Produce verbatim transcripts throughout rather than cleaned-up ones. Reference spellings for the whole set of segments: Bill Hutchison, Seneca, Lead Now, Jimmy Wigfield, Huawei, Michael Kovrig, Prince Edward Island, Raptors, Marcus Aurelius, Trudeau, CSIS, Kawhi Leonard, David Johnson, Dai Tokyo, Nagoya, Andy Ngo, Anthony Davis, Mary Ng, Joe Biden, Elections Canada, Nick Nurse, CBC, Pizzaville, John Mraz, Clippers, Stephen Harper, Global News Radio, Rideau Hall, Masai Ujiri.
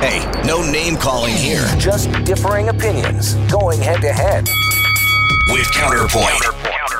Hey, no name calling here. Just differing opinions, going head to head. With Counterpoint.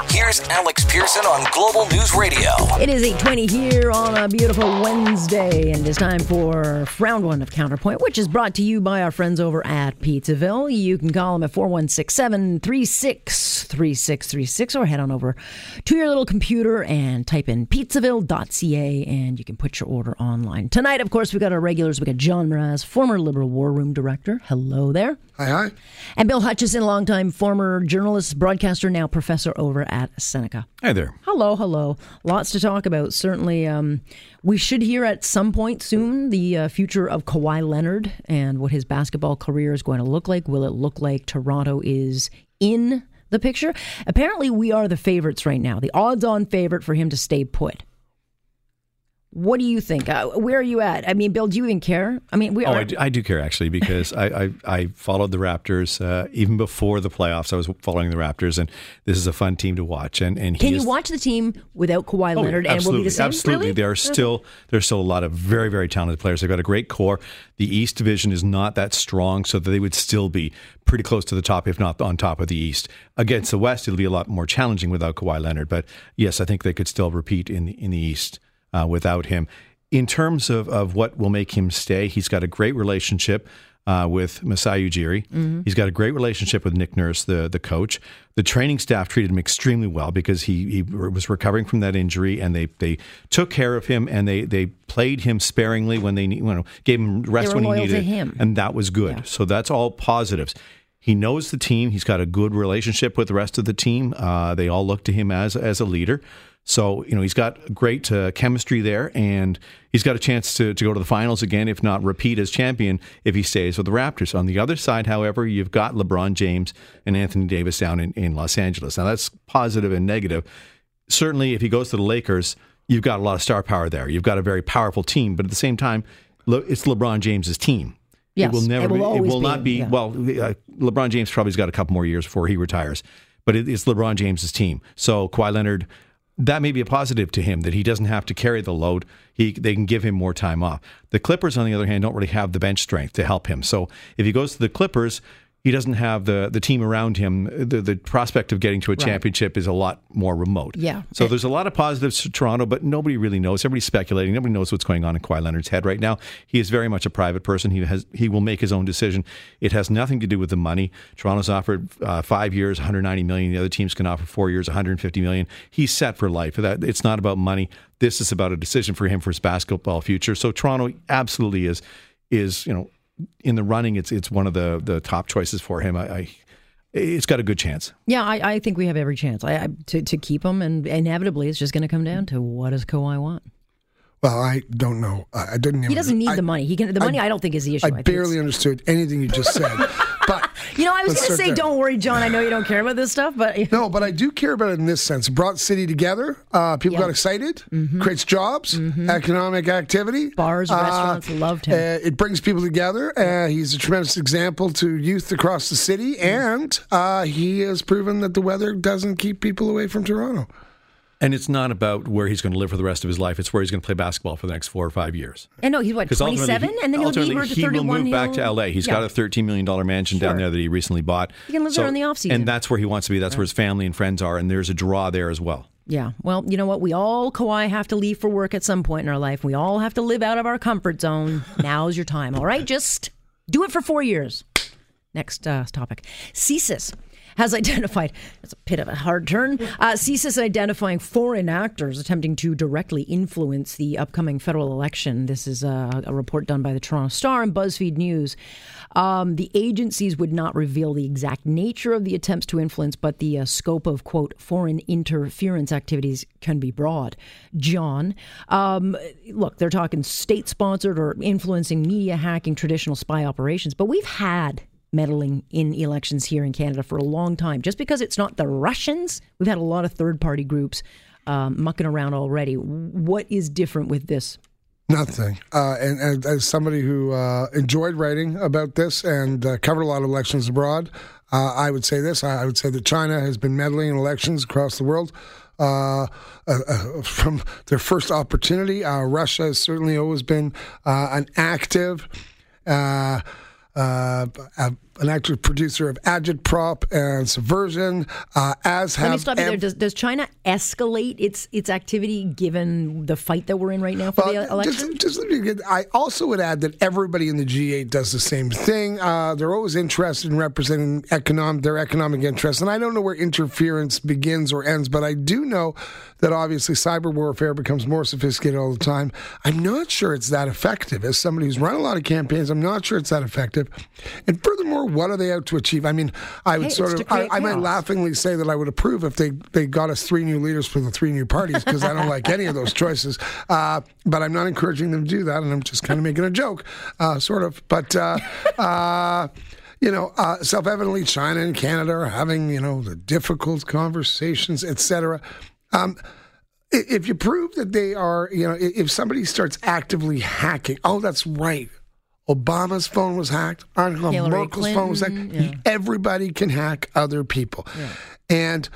Here's Alex Pearson on Global News Radio. It is eight twenty here on a beautiful Wednesday, and it's time for round one of Counterpoint, which is brought to you by our friends over at Pizzaville. You can call them at four one six, seven three six, three six three six or head on over to your little computer and type in pizzaville dot c a and you can put your order online. Tonight, of course, we got our regulars. We got John Mraz, former Liberal War Room Director. Hello there. Hi, hi. And Bill Hutchison, longtime former journalist, broadcaster, now professor over at Seneca. Hi there. Hello, hello. Lots to talk about. Certainly, um, we should hear at some point soon the uh, future of Kawhi Leonard and what his basketball career is going to look like. Will it look like Toronto is in the picture? Apparently, we are the favorites right now. The odds-on favorite for him to stay put. What do you think? Uh, where are you at? I mean, Bill, do you even care? I mean, we are. Oh, I do, I do care, actually, because I, I I followed the Raptors uh, even before the playoffs. I was following the Raptors, and this is a fun team to watch. And and can he you is... watch the team without Kawhi oh, Leonard? And absolutely, will be the same? Absolutely. Really? There are still there's still a lot of very very talented players. They've got a great core. The East Division is not that strong, so that they would still be pretty close to the top, if not on top of the East. Against the West, it'll be a lot more challenging without Kawhi Leonard. But yes, I think they could still repeat in the, in the East. Uh, without him. In terms of, of what will make him stay, he's got a great relationship uh, with Masai Ujiri. Mm-hmm. He's got a great relationship with Nick Nurse, the, the coach. The training staff treated him extremely well because he, he was recovering from that injury, and they, they took care of him, and they, they played him sparingly when they you know, gave him rest when he needed it. And that was good. Yeah. So that's all positives. He knows the team. He's got a good relationship with the rest of the team. Uh, they all look to him as as a leader. So, you know, he's got great uh, chemistry there, and he's got a chance to, to go to the finals again, if not repeat as champion, if he stays with the Raptors. On the other side, however, you've got LeBron James and Anthony Davis down in, in Los Angeles. Now, that's positive and negative. Certainly, if he goes to the Lakers, you've got a lot of star power there. You've got a very powerful team, but at the same time, it's LeBron James's team. Yes, it will never. It will, be, it will not be. be yeah. Well, uh, LeBron James probably's got a couple more years before he retires, but it, it's LeBron James's team. So Kawhi Leonard, that may be a positive to him that he doesn't have to carry the load. He they can give him more time off. The Clippers, on the other hand, don't really have the bench strength to help him. So if he goes to the Clippers, he doesn't have the, the team around him. The, the prospect of getting to a right. championship is a lot more remote. Yeah. So it, there's a lot of positives to Toronto, but nobody really knows. Everybody's speculating. Nobody knows what's going on in Kawhi Leonard's head right now. He is very much a private person. He has he will make his own decision. It has nothing to do with the money. Toronto's offered uh, five years, one hundred ninety million dollars. The other teams can offer four years, one hundred fifty million dollars. He's set for life. That it's not about money. This is about a decision for him for his basketball future. So Toronto absolutely is is you know. in the running, it's it's one of the, the top choices for him. I, I it's got a good chance. Yeah, I, I think we have every chance I, I, to to keep him, and inevitably, it's just going to come down to what does Kawhi want. Well, I don't know. I didn't. Even, he doesn't need I, the money. He can the money. I, I don't think is the issue. I, I barely understood anything you just said. But you know, I was going to say, there. Don't worry, John. I know you don't care about this stuff, but no, but I do care about it in this sense. It brought city together. Uh, people yep. got excited. Mm-hmm. Creates jobs, mm-hmm. economic activity. Bars, uh, restaurants loved him. Uh, it brings people together. Uh, he's a tremendous example to youth across the city, and uh, he has proven that the weather doesn't keep people away from Toronto. And it's not about where he's going to live for the rest of his life. It's where he's going to play basketball for the next four or five years. And no, he's what, twenty-seven? He, and then he'll be over to thirty-one. He will move he'll... back to L A. He's yeah. got a thirteen million dollars mansion sure. down there that he recently bought. He can live so, there in the offseason. And that's where he wants to be. That's right. where his family and friends are. And there's a draw there as well. Yeah. Well, you know what? We all, Kawhi, have to leave for work at some point in our life. We all have to live out of our comfort zone. Now's your time. All right? Just do it for four years. Next uh, topic. C S I S. Has identified, that's a bit of a hard turn, uh, C S I S identifying foreign actors attempting to directly influence the upcoming federal election. This is a, a report done by the Toronto Star and BuzzFeed News. Um, the agencies would not reveal the exact nature of the attempts to influence, but the uh, scope of, quote, foreign interference activities can be broad. John, um, look, they're talking state-sponsored or influencing media hacking traditional spy operations, but we've had meddling in elections here in Canada for a long time. Just because it's not the Russians, we've had a lot of third-party groups um, mucking around already. What is different with this? Nothing. Uh, and, and as somebody who uh, enjoyed writing about this and uh, covered a lot of elections abroad, uh, I would say this. I would say that China has been meddling in elections across the world. Uh, uh, uh, from their first opportunity, uh, Russia has certainly always been uh, an active uh, uh, an active producer of Agitprop and Subversion, uh, as have... Let me stop you there. Does, does China escalate its its activity given the fight that we're in right now for well, the election? Just, just, I also would add that everybody in the G eight does the same thing. Uh, they're always interested in representing economic, their economic interests, and I don't know where interference begins or ends, but I do know that obviously cyber warfare becomes more sophisticated all the time. I'm not sure it's that effective. As somebody who's run a lot of campaigns, I'm not sure it's that effective. And furthermore, what are they out to achieve? I mean, I would hey, sort of, I, I might laughingly say that I would approve if they, they got us three new leaders for the three new parties, because I don't like any of those choices. Uh, but I'm not encouraging them to do that, and I'm just kind of making a joke, uh, sort of. But, uh, uh, you know, uh, self-evidently, China and Canada are having, you know, the difficult conversations, et cetera. Um, if you prove that they are, you know, if somebody starts actively hacking, oh, that's right. Obama's phone was hacked. Angela Merkel's Clinton, phone was hacked. Yeah. Everybody can hack other people. Yeah. And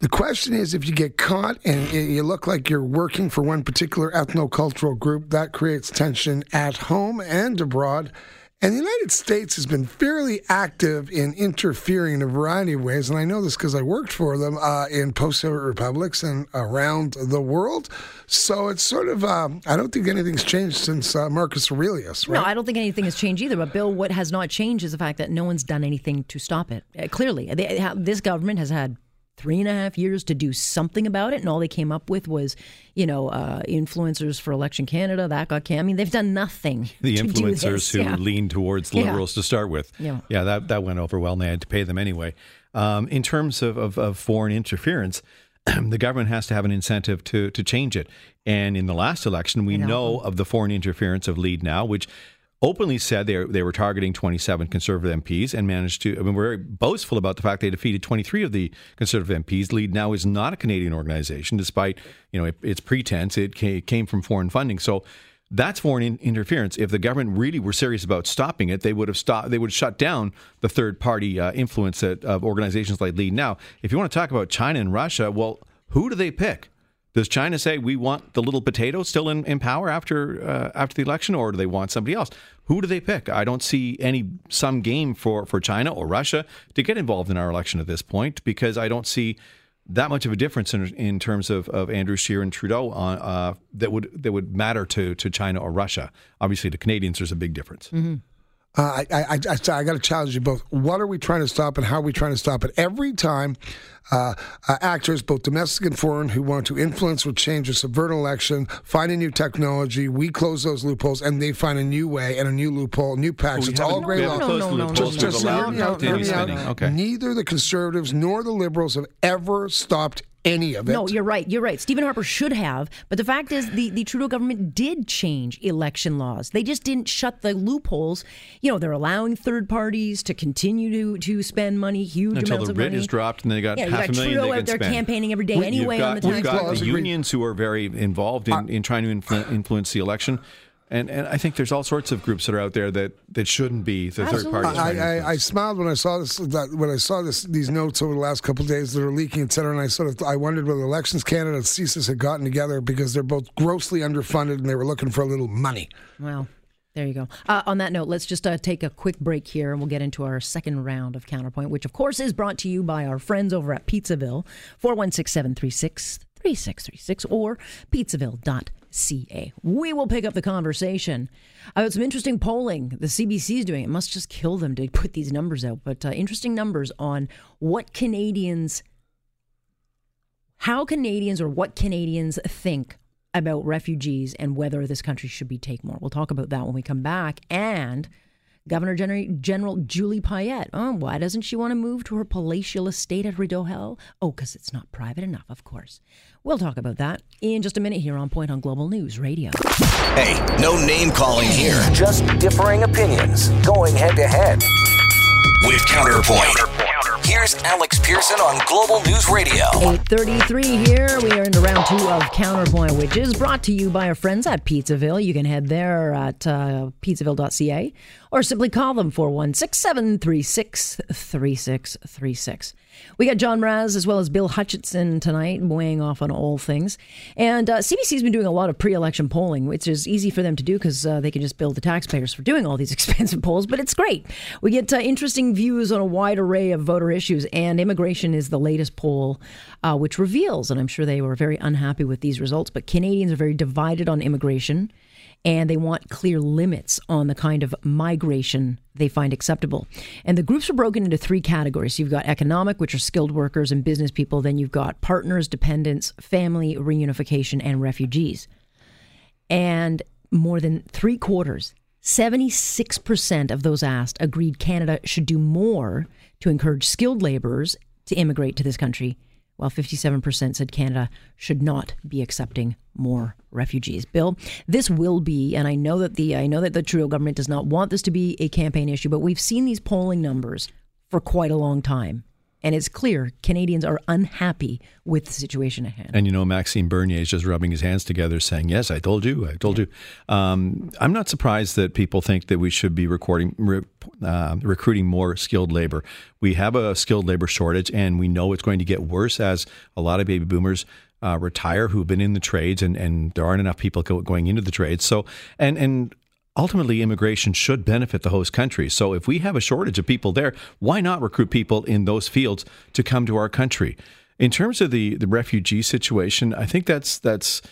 the question is, if you get caught and you look like you're working for one particular ethnocultural group, that creates tension at home and abroad. And the United States has been fairly active in interfering in a variety of ways. And I know this because I worked for them uh, in post-Soviet republics and around the world. So it's sort of, um, I don't think anything's changed since uh, Marcus Aurelius, right? No, I don't think anything has changed either. But, Bill, what has not changed is the fact that no one's done anything to stop it. Uh, clearly, they, ha- this government has had three and a half years to do something about it. And all they came up with was, you know, uh, influencers for Election Canada. That got canceled. I mean, they've done nothing. The to influencers do this. who yeah. lean towards liberals yeah. to start with. Yeah, yeah that, that went over well, and they had to pay them anyway. Um, in terms of, of, of foreign interference, the government has to have an incentive to, to change it. And in the last election, we you know. know of the foreign interference of Lead Now, which openly said they they were targeting twenty-seven Conservative M Ps and managed to, I mean, we're boastful about the fact they defeated twenty-three of the Conservative M Ps. Lead Now is not a Canadian organization, despite, you know, it, its pretense. It came from foreign funding. So that's foreign in- interference. If the government really were serious about stopping it, they would have stopped. They would have shut down the third-party uh, influence at, of organizations like Lead Now. If you want to talk about China and Russia, well, who do they pick? Does China say we want the little potato still in, in power after uh, after the election, or do they want somebody else? Who do they pick? I don't see any some game for, for China or Russia to get involved in our election at this point, because I don't see that much of a difference in, in terms of, of Andrew Scheer and Trudeau on, uh, that would that would matter to, to China or Russia. Obviously, to Canadians, there's a big difference. Mm-hmm. Uh, I, I, I, I got to challenge you both. What are we trying to stop, and how are we trying to stop it? Every time uh, uh, actors, both domestic and foreign, who want to influence or change or subvert an election, find a new technology, we close those loopholes, and they find a new way and a new loophole, new packs. Well, it's all great. No, no, no, no, just just hear me out. Okay. Neither the Conservatives nor the Liberals have ever stopped any of it. No, you're right. You're right. Stephen Harper should have. But the fact is the, the Trudeau government did change election laws. They just didn't shut the loopholes. You know, they're allowing third parties to continue to, to spend money, huge Until amounts of money. Until the writ is dropped and they got yeah, half got a million Trudeau they can spend. Trudeau out there campaigning every day we, anyway got, on the tax. We've got the unions who are very involved in, uh, in trying to influ- influence the election. And and I think there's all sorts of groups that are out there that, that shouldn't be the Absolutely. third parties. I, I, I smiled when I saw this that, when I saw this these notes over the last couple of days that are leaking, et cetera, and I sort of I wondered whether Elections Canada and C S I S had gotten together, because they're both grossly underfunded and they were looking for a little money. Wow. There you go. Uh, on that note, let's just uh, take a quick break here, and we'll get into our second round of Counterpoint, which of course is brought to you by our friends over at Pizzaville, four one six, seven three six, three six three six or pizzaville dot c a. We will pick up the conversation about some interesting polling the C B C is doing. It must just kill them to put these numbers out, but uh, interesting numbers on what Canadians, how Canadians or what Canadians think about refugees and whether this country should be take more. We'll talk about that when we come back. And Governor Gen- General Julie Payette, oh, why doesn't she want to move to her palatial estate at Rideau Hall? Oh, because it's not private enough, of course. We'll talk about that in just a minute here on Point on Global News Radio. Hey, no name calling here. Just differing opinions going head to head. With Counterpoint, Counterpoint. Here's Alex Pearson. Pearson on Global News Radio. eight thirty-three here. We are into round two of Counterpoint, which is brought to you by our friends at Pizzaville. You can head there at uh, pizzaville dot c a or simply call them four one six, seven three six, three six three six. We got John Mraz as well as Bill Hutchison tonight weighing off on all things. And uh, C B C's been doing a lot of pre-election polling, which is easy for them to do because uh, they can just bill the taxpayers for doing all these expensive polls. But it's great. We get uh, interesting views on a wide array of voter issues, and immigration is the latest poll, uh, which reveals, and I'm sure they were very unhappy with these results, but Canadians are very divided on immigration. And they want clear limits on the kind of migration they find acceptable. And the groups are broken into three categories. You've got economic, which are skilled workers and business people. Then you've got partners, dependents, family, reunification, and refugees. And more than three quarters, seventy-six percent of those asked agreed Canada should do more to encourage skilled laborers to immigrate to this country, while fifty-seven percent said Canada should not be accepting more refugees. Bill, this will be, and I know that the I know that the Trudeau government does not want this to be a campaign issue, but we've seen these polling numbers for quite a long time. And it's clear Canadians are unhappy with the situation at hand. And, you know, Maxime Bernier is just rubbing his hands together saying, yes, I told you, I told yeah. you. Um, I'm not surprised that people think that we should be recording, re, uh, recruiting more skilled labor. We have a skilled labor shortage, and we know it's going to get worse as a lot of baby boomers uh, retire who've been in the trades, and, and there aren't enough people go, going into the trades. So, and and. Ultimately, immigration should benefit the host country. So if we have a shortage of people there, why not recruit people in those fields to come to our country? In terms of the, the refugee situation, I think that's that's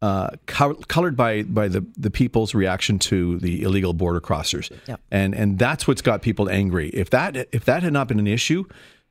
uh, co- colored by by the, the people's reaction to the illegal border crossers. Yep. And and that's what's got people angry. If that, if that had not been an issue,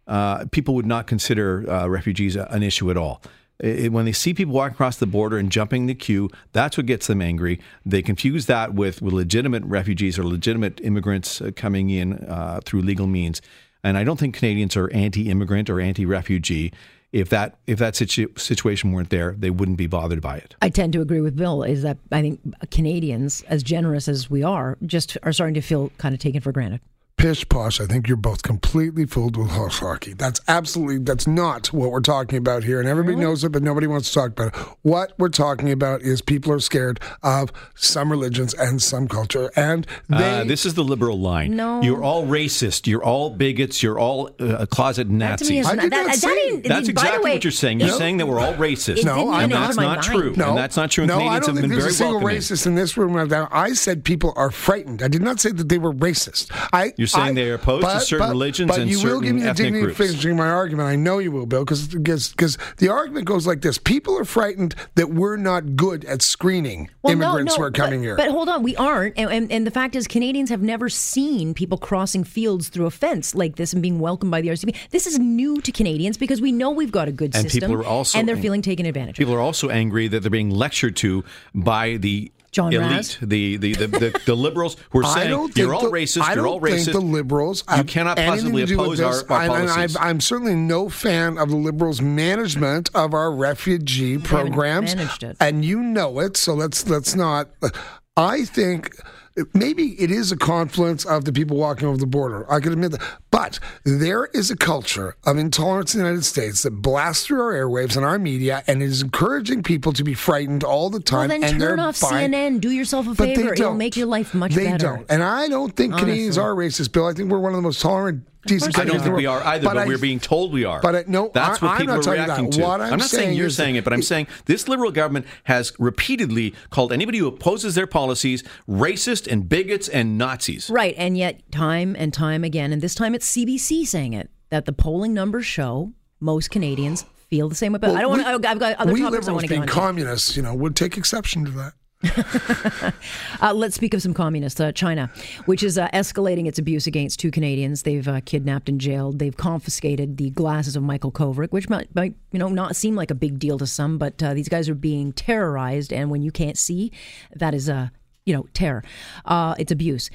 uh, people would not consider uh, refugees an issue at all. It, when they see people walking across the border and jumping the queue, that's what gets them angry. They confuse that with, with legitimate refugees or legitimate immigrants coming in uh, through legal means. And I don't think Canadians are anti-immigrant or anti-refugee. If that if that situ- situation weren't there, they wouldn't be bothered by it. I tend to agree with Bill, is that I think Canadians, as generous as we are, just are starting to feel kind of taken for granted. Pish posh, I think you're both completely fooled with horse hockey. That's absolutely, that's not what we're talking about here. And everybody really? knows it, but nobody wants to talk about it. What we're talking about is people are scared of some religions and some culture. And they... Uh, this is the liberal line. No. You're all racist. You're all bigots. You're all uh, closet Nazis. That not, that, that, that that's exactly way, what you're saying. You're no, saying that we're all racist. No, I and that's not true. No, and that's not true. And no, Canadians I don't have think there's a single welcoming. racist in this room right now. I said people are frightened. I did not say that they were racist. I... You're saying I, they are opposed but, to certain but, religions but and certain ethnic groups. But you will give me the dignity of finishing my argument. I know you will, Bill, because the argument goes like this. People are frightened that we're not good at screening well, immigrants no, no, who are coming but, here. But hold on, we aren't. And, and, and the fact is Canadians have never seen people crossing fields through a fence like this and being welcomed by the R C M P. This is new to Canadians because we know we've got a good and system. People are also, and they're feeling taken advantage of. People are also angry that they're being lectured to by the John Elite, the, the, the, the, the liberals who are saying, you're all the, racist, you're all racist. I don't think the liberals... You cannot possibly oppose our, our policies. I'm, I'm certainly no fan of the liberals' management of our refugee Man- programs. Managed it. And you know it, so let's let's not... I think... Maybe it is a confluence of the people walking over the border. I can admit that. But there is a culture of intolerance in the United States that blasts through our airwaves and our media and is encouraging people to be frightened all the time. Well, then and turn off buying... C N N. Do yourself a but favor. It'll make your life much they better. They don't. And I don't think Honestly. Canadians are racist, Bill. I think we're one of the most tolerant, decent I don't think we are either, but, but I, we're being told we are. But I, no, That's what I, people are reacting to. I'm, I'm not saying you're saying it, but I'm it, saying this Liberal government has repeatedly called anybody who opposes their policies racist and bigots and Nazis. Right, and yet time and time again, and this time it's C B C saying it, that the polling numbers show most Canadians feel the same way. Well, I don't want. I've got other we topics Liberals I want to get on. We Liberals being communists, you know, would take exception to that. uh, let's speak of some communists. Uh, China, which is uh, escalating its abuse against two Canadians. They've uh, kidnapped and jailed. They've confiscated the glasses of Michael Kovrig, which might, might you know, not seem like a big deal to some, but uh, these guys are being terrorized, and when you can't see, that is, uh, you know, terror. Uh, it's abuse.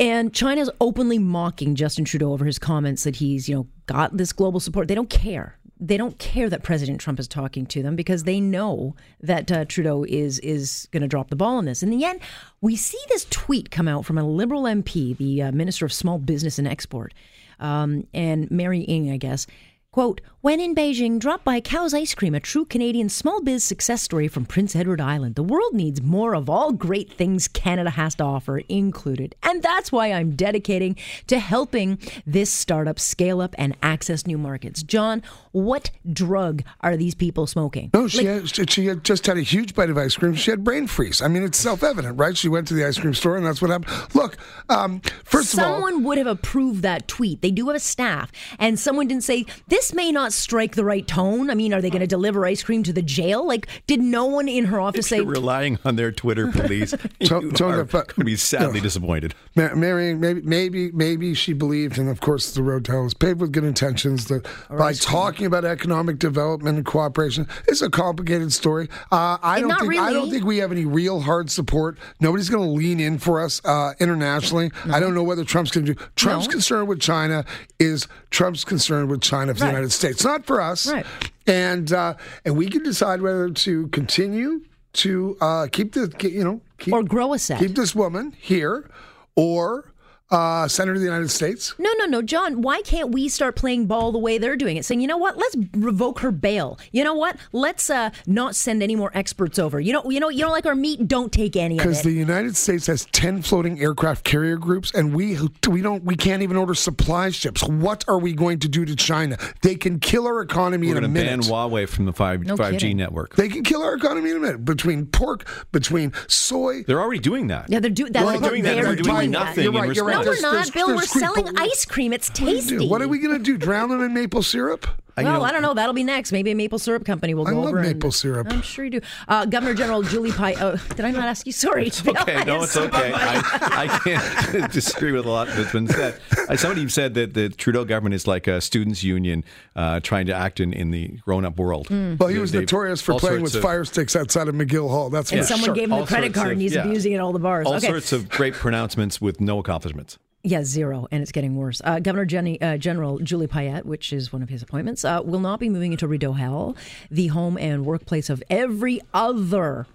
And China's openly mocking Justin Trudeau over his comments that he's, you know, got this global support. They don't care. They don't care that President Trump is talking to them because they know that uh, Trudeau is is going to drop the ball on this. In the end, we see this tweet come out from a Liberal M P, the uh, Minister of Small Business and Export, um, and Mary Ng, I guess. Quote, when in Beijing, drop by Cow's Ice Cream, a true Canadian small biz success story from Prince Edward Island. The world needs more of all great things Canada has to offer, included. And that's why I'm dedicating to helping this startup scale up and access new markets. John, what drug are these people smoking? No, she, like, had, she had just had a huge bite of ice cream. She had brain freeze. I mean, it's self-evident, right? She went to the ice cream store and that's what happened. Look, um, first of all... Someone would have approved that tweet. They do have a staff. And someone didn't say, this may not strike the right tone. I mean, are they going to deliver ice cream to the jail? Like, did no one in her office say... If you're relying on their Twitter police, you to, to are going to be sadly no. disappointed. Ma- Mary, maybe, maybe, maybe she believed, and of course the road to hell is paved with good intentions, that or by talking about economic development and cooperation. It's a complicated story. Uh, I don't think, really. I don't think we have any real hard support. Nobody's going to lean in for us uh, internationally. No. I don't know whether Trump's going to do. Trump's no. concern with China is Trump's concern with China for right. the United States, not for us. Right. And uh, and we can decide whether to continue to uh, keep the you know keep, or grow a set. Keep this woman here, or. Uh, Senator of the United States? No, no, no, John, why can't we start playing ball the way they're doing it? Saying, you know what, let's revoke her bail. You know what, let's uh, not send any more experts over. You know, you know, you don't like our meat, don't take any of it. Because the United States has ten floating aircraft carrier groups, and we we don't we can't even order supply ships. What are we going to do to China? They can kill our economy We're in a minute. We're going to ban Huawei from the five G network. They can kill our economy in a minute. Between pork, between soy. They're already doing that. Yeah, they're, do- that's well, they're doing that. They're, they're doing, doing nothing. You're right, you're right. No, we're not, there's, Bill. There's we're creep, selling ice cream. It's tasty. What, what are we going to do? Drown them in maple syrup? Well, I, you know, I don't know. That'll be next. Maybe a maple syrup company will go over. I love over maple and, syrup. I'm sure you do. Uh, Governor General Julie Payette. Oh, did I not ask you? Sorry. It's okay. No, it's okay. I, I can't disagree with a lot that's been said. Uh, somebody said that the Trudeau government is like a students' union uh, trying to act in, in the grown-up world. Mm. Well, he was They've, notorious for playing with of, fire sticks outside of McGill Hall. That's for and sure. And someone gave him all a credit card, of, and he's yeah. abusing it at all the bars. All okay. sorts of great pronouncements with no accomplishments. Yeah, zero, and it's getting worse. Uh, Governor Jenny, uh, General Julie Payette, which is one of his appointments, uh, will not be moving into Rideau Hall, the home and workplace of every other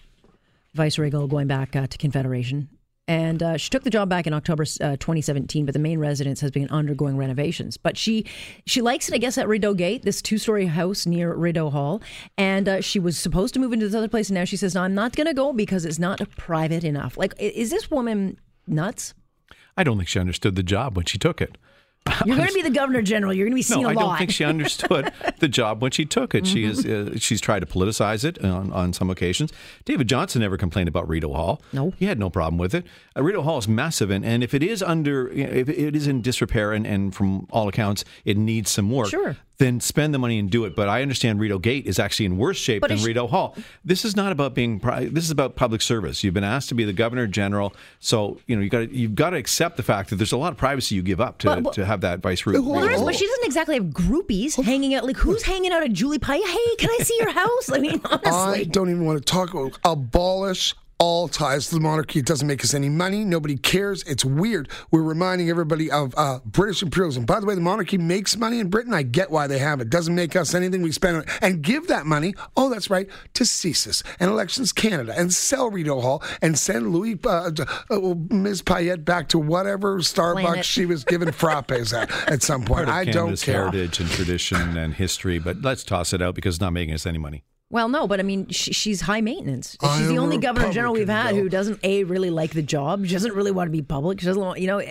viceregal going back uh, to Confederation. And uh, she took the job back in October uh, twenty seventeen, but the main residence has been undergoing renovations. But she she likes it, I guess, at Rideau Gate, this two-story house near Rideau Hall. And uh, she was supposed to move into this other place, and now she says, no, I'm not going to go because it's not private enough. Like, is this woman nuts? I don't think she understood the job when she took it. You're going to be the governor general. You're going to be seen no, a lot. I don't think she understood the job when she took it. Mm-hmm. She is uh, she's tried to politicize it on, on some occasions. David Johnson never complained about Rideau Hall. No, he had no problem with it. Uh, Rideau Hall is massive, and, and if it is under, if it is in disrepair, and, and from all accounts, it needs some work. Sure. Then spend the money and do it. But I understand Rideau Gate is actually in worse shape but than Rideau Hall. This is not about being. Pri- this is about public service. You've been asked to be the governor general, so you know you got you've got to accept the fact that there's a lot of privacy you give up to but, but, to have that vice route. Well, but she doesn't exactly have groupies hanging out. Like who's hanging out at Julie Pye? Hey, can I see your house? I mean, honestly, I don't even want to talk about abolish. All ties to the monarchy. It doesn't make us any money. Nobody cares. It's weird. We're reminding everybody of uh, British imperialism. By the way, the monarchy makes money in Britain. I get why they have it. Doesn't make us anything. We spend on it. And give that money, oh, that's right, to C S I S and Elections Canada and sell Rideau Hall and send Louis, uh, uh, Miz Payette back to whatever Starbucks Planet. She was given frappes at at some point. I don't care. Heritage and tradition and history, but let's toss it out because it's not making us any money. Well, no, but I mean, she, she's high maintenance. She's I'm the only governor Republican general we've had though. Who doesn't, A, really like the job. She doesn't really want to be public. She doesn't want, you know,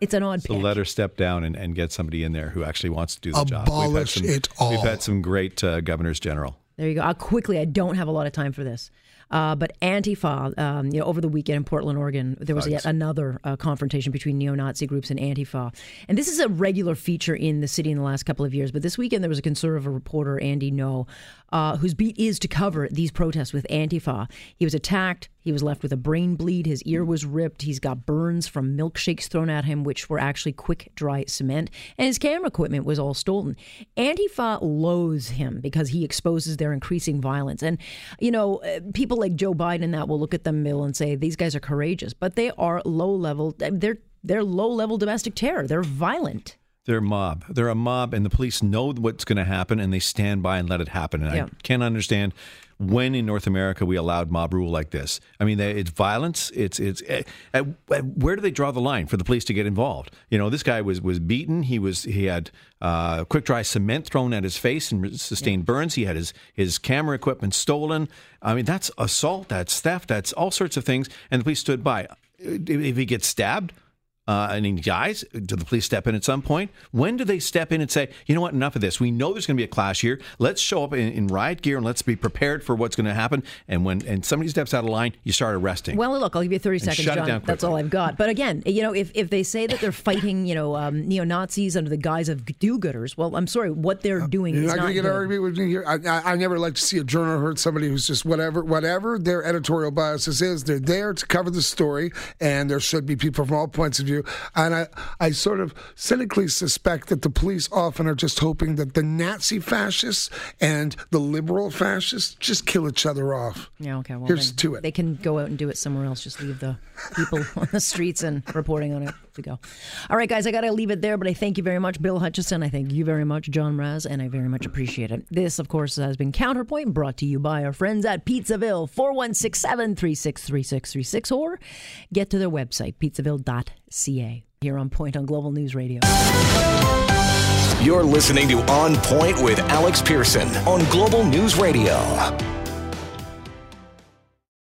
it's an odd so pick. So let her step down and, and get somebody in there who actually wants to do the Abolish job. Abolish some, it all. We've had some great uh, governors general. There you go. I'll quickly, I don't have a lot of time for this. Uh, but Antifa, um, you know, over the weekend in Portland, Oregon, there was Thanks. yet another uh, confrontation between neo-Nazi groups and Antifa. And this is a regular feature in the city in the last couple of years. But this weekend, there was a conservative reporter, Andy Ngo, uh, whose beat is to cover these protests with Antifa. He was attacked. He was left with a brain bleed. His ear was ripped. He's got burns from milkshakes thrown at him, which were actually quick, dry cement. And his camera equipment was all stolen. Antifa loathes him because he exposes their increasing violence. And, you know, people like Joe Biden that will look at them, Bill, and say, these guys are courageous. But they are low-level. They're, they're low-level domestic terror. They're violent. They're a mob. They're a mob, and the police know what's going to happen, and they stand by and let it happen. And yeah. I can't understand when in North America we allowed mob rule like this. I mean, they, it's violence. It's it's. At, at, where do they draw the line for the police to get involved? You know, this guy was was beaten. He was he had uh, quick dry cement thrown at his face and sustained yeah. burns. He had his his camera equipment stolen. I mean, that's assault. That's theft. That's all sorts of things. And the police stood by. If he gets stabbed. Uh, I mean, guys, do the police step in at some point? When do they step in and say, you know what, enough of this. We know there's going to be a clash here. Let's show up in, in riot gear and let's be prepared for what's going to happen. And when and somebody steps out of line, you start arresting. Well, look, I'll give you thirty seconds, shut John. It down quickly. That's all I've got. But again, you know, if, if they say that they're fighting, you know, um, neo-Nazis under the guise of do-gooders, well, I'm sorry, what they're doing uh, is not going to get an argument with me here. I, I, I never like to see a journal hurt somebody who's just whatever, whatever their editorial biases is. They're there to cover the story, and there should be people from all points of view. And I, I sort of cynically suspect that the police often are just hoping that the Nazi fascists and the liberal fascists just kill each other off. Yeah, okay. Well, here's to it. They can go out and do it somewhere else. Just leave the people on the streets and reporting on it to go. All right, guys, I got to leave it there, but I thank you very much, Bill Hutchison. I thank you very much, John Mraz, and I very much appreciate it. This, of course, has been Counterpoint, brought to you by our friends at Pizzaville, four one six seven three six three six three six, or get to their website, pizzaville dot c a. Here on Point on Global News Radio. You're listening to On Point with Alex Pearson on Global News Radio.